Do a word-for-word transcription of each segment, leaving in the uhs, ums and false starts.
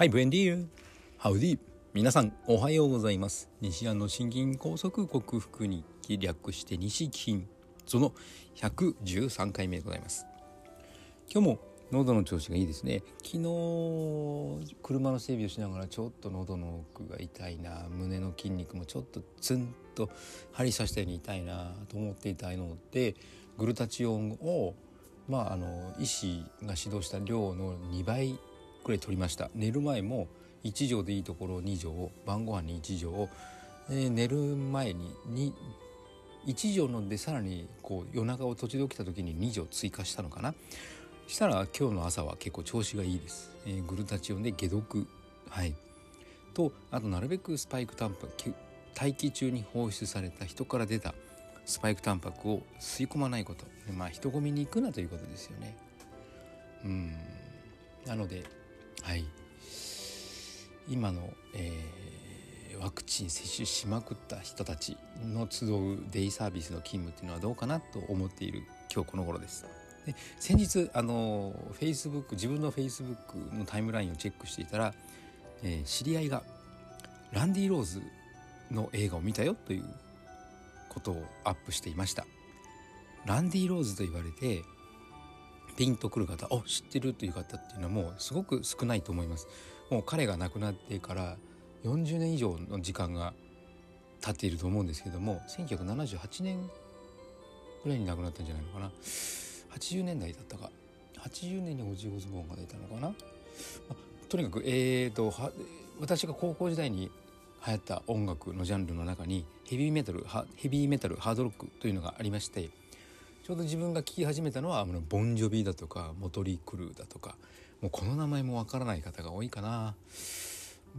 はい、ブエンディー、ハウディ、皆さんおはようございます。西安の心筋梗塞克服日記、略して西筋、そのひゃくじゅうさんかいめでございます。今日も喉の調子がいいですね。昨日車の整備をしながらちょっと喉の奥が痛いな、胸の筋肉もちょっとツンと針刺したように痛いなと思っていたので、グルタチオンを、まあ、あの医師が指導した量のにばいくらい取りました。寝る前もいち錠でいいところをに錠を、晩ご飯にいち錠を、えー、寝る前ににいち錠飲んで、さらにこう夜中を途中で起きた時にに錠追加したのかな。したら今日の朝は結構調子がいいです。えー、グルタチオンで解毒、はい、とあとなるべくスパイクタンパク、待機中に放出された人から出たスパイクタンパクを吸い込まないこと、まあ人混みに行くなということですよね。うんなので、はい、今の、えー、ワクチン接種しまくった人たちの集うデイサービスの勤務っていうのはどうかなと思っている今日この頃です。で先日あの Facebook、 自分の Facebook のタイムラインをチェックしていたら、えー、知り合いがランディ・ローズの映画を見たよということをアップしていました。ランディ・ローズと言われてピンとくる方、あ、知ってるという方っていうのはもうすごく少ないと思います。もう彼が亡くなってからよんじゅうねん以上の時間が経っていると思うんですけども、せんきゅうひゃくななじゅうはちねんぐらいに亡くなったんじゃないのかな。はちじゅうねんだいだったか、はちじゅうねんにおじいおズボンが出たのかな。まあ、とにかく、えー、とは私が高校時代に流行った音楽のジャンルの中にヘビーメタル、ヘビーメタル、ハードロックというのがありまして、ちょうど自分が聴き始めたのはボンジョビだとかモトリークルーだとか、もうこの名前もわからない方が多いかな。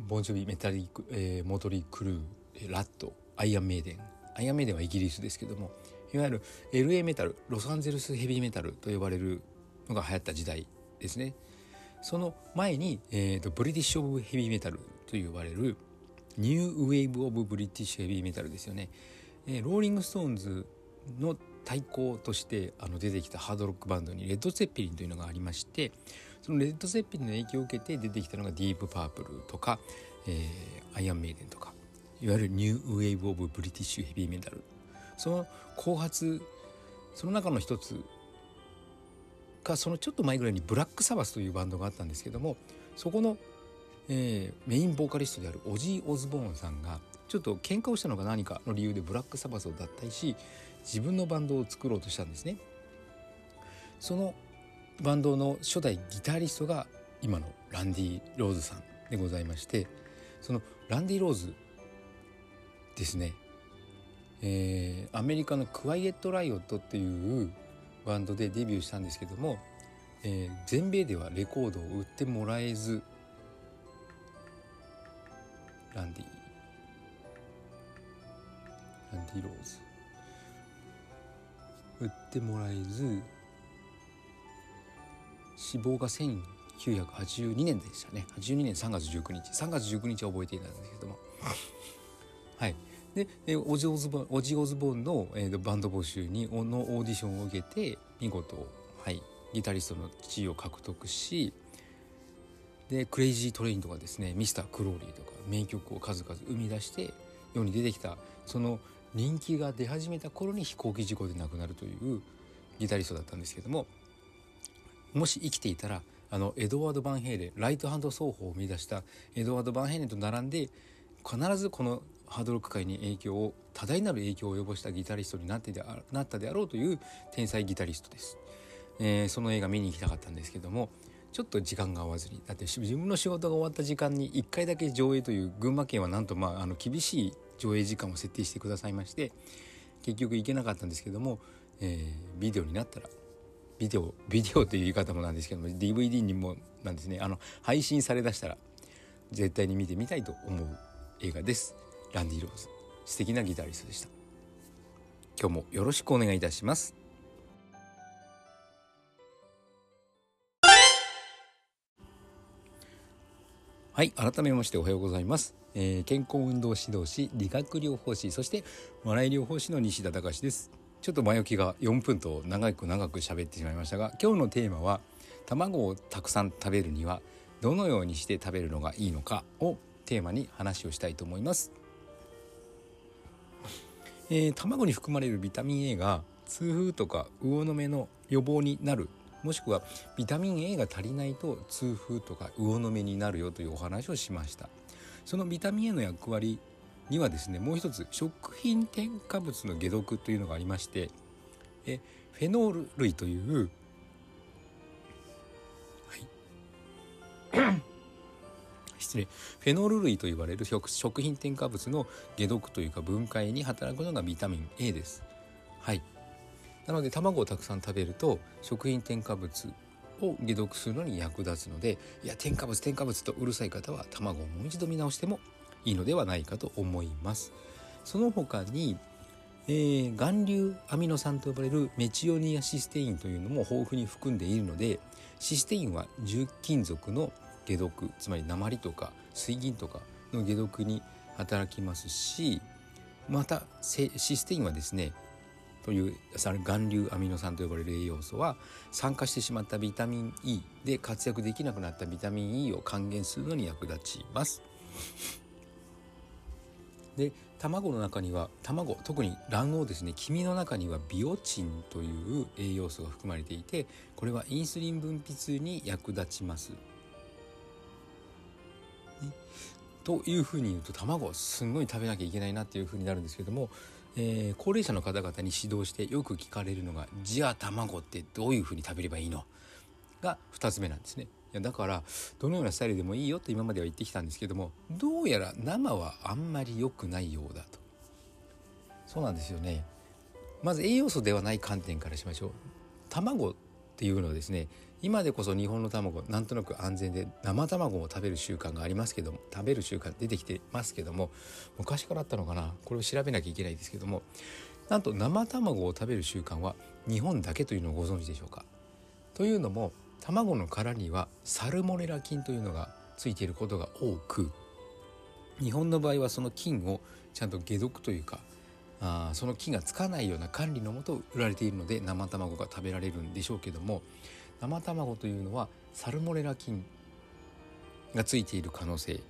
ボンジョビ、メタリク、えー、モトリークルー、ラット、アイアンメイデン、アイアンメイデンはイギリスですけども、いわゆる エルエー メタル、ロサンゼルスヘビーメタルと呼ばれるのが流行った時代ですね。その前に、えー、とブリティッシュオブヘビーメタルと呼ばれるニューウェーブオブブリティッシュヘビーメタルですよね。えー、ローリングストーンズの対抗としてあの出てきたハードロックバンドにレッド・ツェッペリンというのがありまして、そのレッド・ツェッペリンの影響を受けて出てきたのがディープ・パープルとか、えー、アイアン・メイデンとか、いわゆるニューウェーブ・オブ・ブリティッシュ・ヘビー・メタル、その後発、その中の一つか、そのちょっと前ぐらいにブラック・サバスというバンドがあったんですけども、そこの、えー、メインボーカリストであるオジー・オズボーンさんがちょっと喧嘩をしたのか何かの理由でブラックサバスを脱退し、自分のバンドを作ろうとしたんですね。そのバンドの初代ギタリストが今のランディ・ローズさんでございまして、そのランディ・ローズですね、えー、アメリカのクワイエット・ライオットっていうバンドでデビューしたんですけども、えー、全米ではレコードを売ってもらえず、ランディランディローズ売ってもらえず、死亡がせんきゅうひゃくはちじゅうにねんでしたね。はちじゅうにねんさんがつじゅうくにち、さんがつじゅうくにちは覚えていたんですけどもはい。でオジオズボーン、オジオズボーンの、えー、バンド募集にのオーディションを受けて見事、はい、ギタリストの地位を獲得し、でクレイジートレインとかですね、ミスタークローリーとか名曲を数々生み出して世に出てきた、その人気が出始めた頃に飛行機事故で亡くなるというギタリストだったんですけども、もし生きていたらあのエドワード・バンヘイレン、ライトハンド奏法を生み出したエドワード・バンヘイレンと並んで、必ずこのハードロック界に影響を、多大なる影響を及ぼしたギタリストになってであなったであろうという天才ギタリストです。えー、その映画見に行きたかったんですけども、ちょっと時間が合わずに、だって自分の仕事が終わった時間にいっかいだけ上映という、群馬県はなんと、まあ、あの厳しい上映時間を設定してくださいまして、結局行けなかったんですけども、えー、ビデオになったら、ビデオビデオという言い方もなんですけども ディーブイディー にもなんですね、あの配信されだしたら絶対に見てみたいと思う映画です。ランディ・ローズ、素敵なギタリストでした。今日もよろしくお願いいたします。はい、改めましておはようございます。えー、健康運動指導士、理学療法士、そして笑い療法士の西田隆です。ちょっと前置きがよんぷんと長く長く喋ってしまいましたが、今日のテーマは卵をたくさん食べるにはどのようにして食べるのがいいのかをテーマに話をしたいと思います。えー、卵に含まれるビタミン A が痛風とか魚の目の予防になる、もしくはビタミン A が足りないと痛風とか魚の目になるよというお話をしました。そのビタミン A の役割にはですね、もう一つ食品添加物の解毒というのがありまして、えフェノール類という、はい、失礼フェノール類と言われる食品添加物の解毒というか分解に働くのがビタミン A です。はい、なので卵をたくさん食べると食品添加物を解毒するのに役立つので、いや添加物添加物とうるさい方は卵をもう一度見直してもいいのではないかと思います。その他に、えー、含硫アミノ酸と呼ばれるメチオニンやシステインというのも豊富に含んでいるので、システインは重金属の解毒、つまり鉛とか水銀とかの解毒に働きますし、またシステインはですねという含硫アミノ酸と呼ばれる栄養素は、酸化してしまったビタミン E で活躍できなくなったビタミン E を還元するのに役立ちます。で、卵の中には卵特に卵黄ですね、黄身の中にはビオチンという栄養素が含まれていて、これはインスリン分泌に役立ちます、ね、というふうに言うと卵をすんごい食べなきゃいけないなっていうふうになるんですけども、えー、高齢者の方々に指導してよく聞かれるのが、じゃあ卵ってどういうふうに食べればいいのがふたつめなんですね。いやだからどのようなスタイルでもいいよと今までは言ってきたんですけども、どうやら生はあんまり良くないようだと。そうなんですよね。まず栄養素ではない観点からしましょう。卵っていうのはですね、今でこそ日本の卵なんとなく安全で生卵も食べる習慣がありますけども、食べる習慣出てきてますけども、昔からあったのかな、これを調べなきゃいけないですけども、なんと生卵を食べる習慣は日本だけというのをご存知でしょうか。というのも卵の殻にはサルモネラ菌というのがついていることが多く、日本の場合はその菌をちゃんと解毒というか、あその菌がつかないような管理のもと売られているので生卵が食べられるんでしょうけども、生卵というのはサルモネラ菌がついている可能性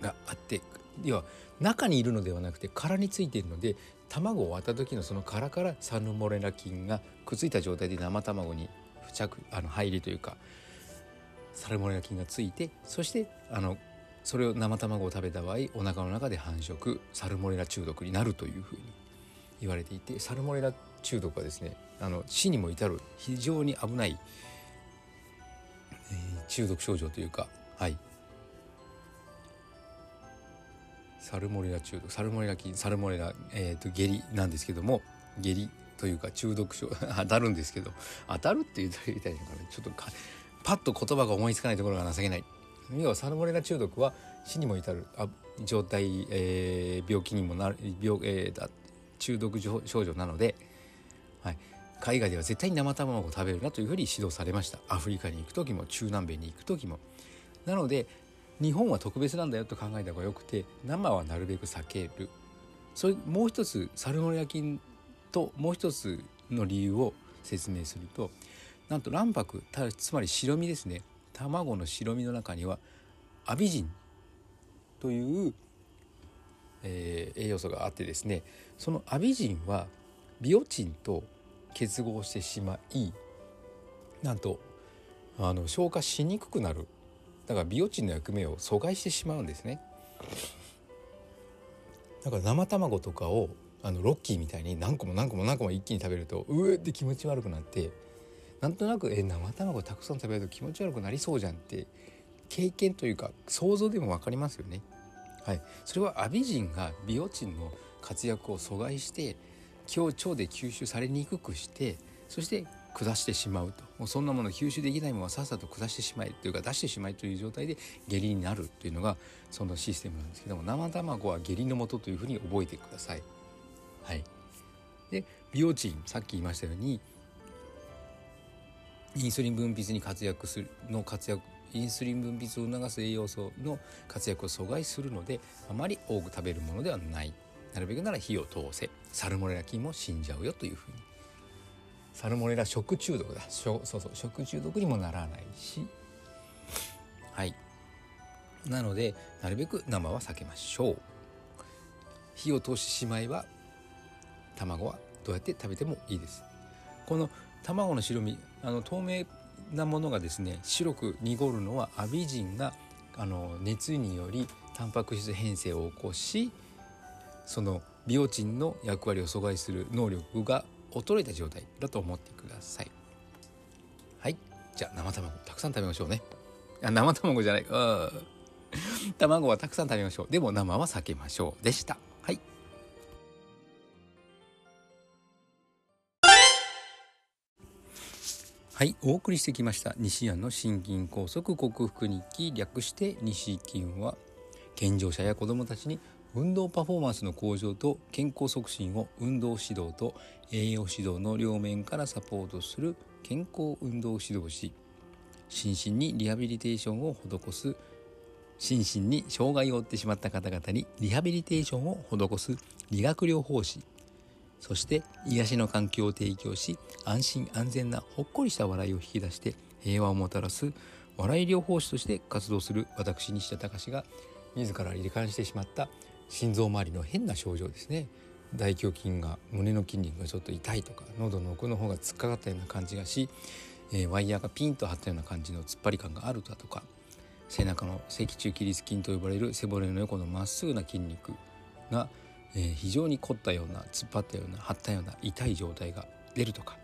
があって、要は中にいるのではなくて殻についているので、卵を割った時のその殻からサルモネラ菌がくっついた状態で生卵に付着あの入りというかサルモネラ菌がついて、そしてあのそれを生卵を食べた場合お腹の中で繁殖、サルモネラ中毒になるというふうに言われていて、サルモネラ中毒はですね、あの死にも至る非常に危ない、えー、中毒症状というか、はい、サルモネラ中毒、サルモネラ菌、サルモネラ、えー、と下痢なんですけども、下痢というか中毒症当たるんですけど、当たるって言ったらいいのかな、ちょっとかパッと言葉が思いつかないところが情けない。要はサルモネラ中毒は死にも至るあ状態、えー、病気にもなる病、えー、中毒症状なので、はい、海外では絶対に生卵を食べるなというふうに指導されました。アフリカに行く時も中南米に行く時も。なので日本は特別なんだよと考えた方がよくて、生はなるべく避ける。それもう一つサルモネラ菌ともう一つの理由を説明すると、なんと卵白、つまり白身ですね、卵の白身の中にはアビジンという、えー、栄養素があってですね、そのアビジンはビオチンと結合してしまい、なんとあの消化しにくくなる。だからビオチンの役目を阻害してしまうんですね。だから生卵とかをあのロッキーみたいに何個も何個も何個も一気に食べるとうーって気持ち悪くなって、なんとなくえ生卵たくさん食べると気持ち悪くなりそうじゃんって経験というか想像でも分かりますよね。はい、それはアビジンがビオチンの活躍を阻害して腸で吸収されにくくして、そして下してしまうと、もうそんなもの吸収できないものはさっさと下してしまえというか出してしまえという状態で下痢になるというのがそのシステムなんですけども、生卵は下痢のもとというふうに覚えてください。はい、でビオチン、さっき言いましたようにインスリン分泌に活躍するの活躍インスリン分泌を促す栄養素の活躍を阻害するので、あまり多く食べるものではない。なるべくなら火を通せ、サルモネラ菌も死んじゃうよというふうに。サルモネラ食中毒だ、そうそう食中毒にもならないし、はい。なのでなるべく生は避けましょう。火を通してしまえば卵はどうやって食べてもいいです。この卵の白身、あの透明なものがですね、白く濁るのはアビジンがあの熱によりタンパク質変性を起こし、そのビオチンの役割を阻害する能力が衰えた状態だと思ってください。はい、じゃあ生卵たくさん食べましょうね。あ、生卵じゃない、あ卵はたくさん食べましょう。でも生は避けましょうでした。はい。はい、お送りしてきました西安の心筋梗塞克服日記、略して西筋は、健常者や子どもたちに運動パフォーマンスの向上と健康促進を運動指導と栄養指導の両面からサポートする健康運動指導士、心身にリハビリテーションを施す、心身に障害を負ってしまった方々にリハビリテーションを施す理学療法士、そして癒しの環境を提供し、安心安全なほっこりした笑いを引き出して平和をもたらす笑い療法士として活動する私西田隆が、自ら罹患してしまった心臓周りの変な症状ですね、大胸筋が、胸の筋肉がちょっと痛いとか、喉の奥の方が突っかかったような感じがし、えー、ワイヤーがピンと張ったような感じの突っ張り感があるだとか、背中の脊柱起立筋と呼ばれる背骨の横のまっすぐな筋肉が、えー、非常に凝ったような、突っ張ったような、張ったような痛い状態が出るとか、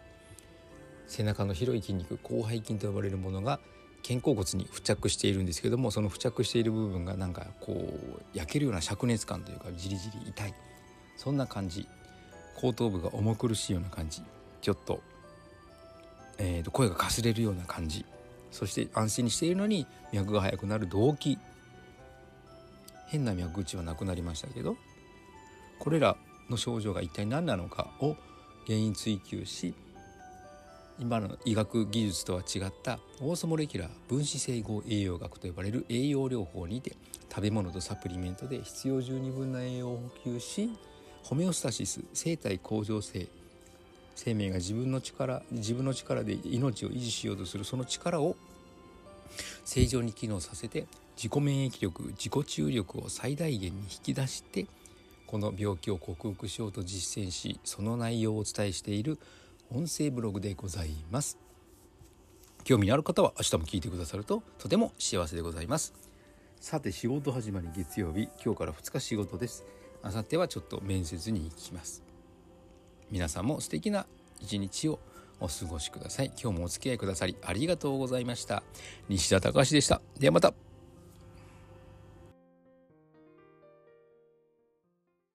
背中の広い筋肉、広背筋と呼ばれるものが肩甲骨に付着しているんですけども、その付着している部分がなんかこう焼けるような灼熱感というか、じりじり痛い、そんな感じ、後頭部が重苦しいような感じ、ちょっと、えーと声がかすれるような感じ、そして安静にしているのに脈が速くなる動悸、変な脈打ちはなくなりましたけど、これらの症状が一体何なのかを原因追求し、今の医学技術とは違ったオーソモレキュラー分子整合栄養学と呼ばれる栄養療法にて、食べ物とサプリメントで必要十二分な栄養を補給し、ホメオスタシス、生体向上性、生命が自分の力、自分の力で命を維持しようとするその力を正常に機能させて、自己免疫力、自己治癒力を最大限に引き出して、この病気を克服しようと実践し、その内容をお伝えしている音声ブログでございます。興味のある方は明日も聞いてくださるととても幸せでございます。さて、仕事始まり月曜日、今日からふつか仕事です。明後日はちょっと面接に行きます。皆さんも素敵な一日をお過ごしください。今日もお付き合いくださりありがとうございました。西田隆でした。ではまた。